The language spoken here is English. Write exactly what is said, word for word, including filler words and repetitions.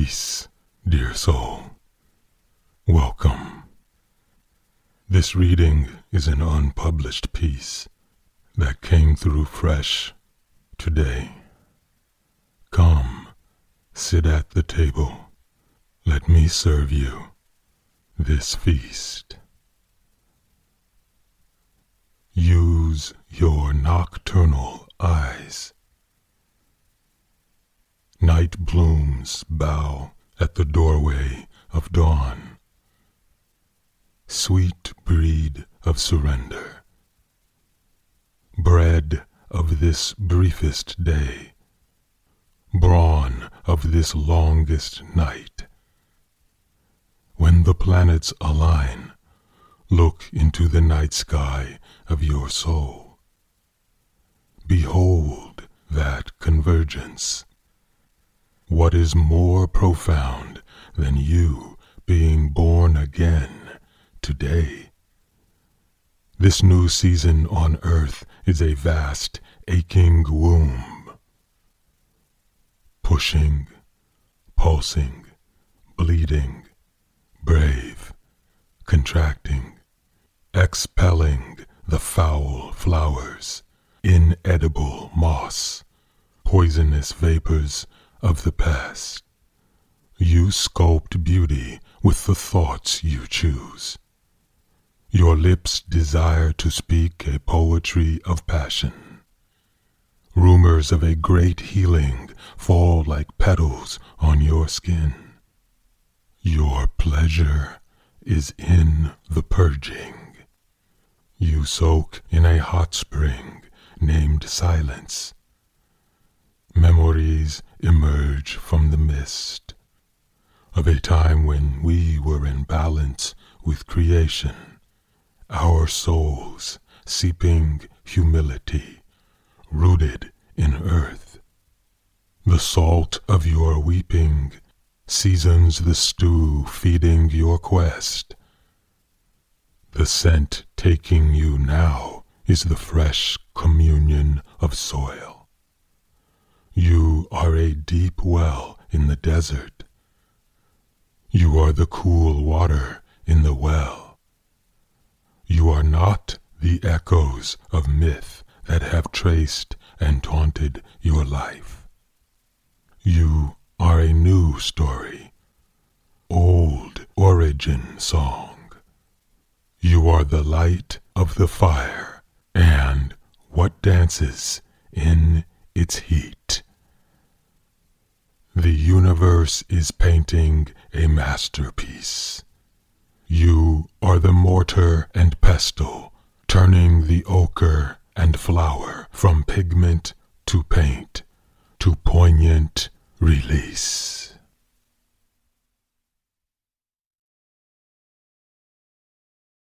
Peace, dear soul. Welcome. This reading is an unpublished piece that came through fresh today. Come, sit at the table. Let me serve you this feast. Use your nocturnal eyes. Night blooms bow at the doorway of dawn. Sweet breed of surrender. Bread of this briefest day. Brawn of this longest night. When the planets align, look into the night sky of your soul. Behold that convergence. What is more profound than you being born again today? This new season on earth is a vast, aching womb. Pushing, pulsing, bleeding, brave, contracting, expelling the foul flowers, inedible moss, poisonous vapors, of the past. You sculpt beauty with the thoughts you choose. Your lips desire to speak a poetry of passion. Rumors of a great healing fall like petals on your skin. Your pleasure is in the purging. You soak in a hot spring named silence. Memories emerge from the mist of a time when we were in balance with creation, our souls seeping humility, rooted in earth. The salt of your weeping seasons the stew feeding your quest. The scent taking you now is the fresh communion of soil. You are a deep well in the desert. You are the cool water in the well. You are not the echoes of myth that have traced and taunted your life. You are a new story, old origin song. You are the light of the fire and what dances in its heat. The universe is painting a masterpiece. You are the mortar and pestle, turning the ochre and flower from pigment to paint, to poignant release.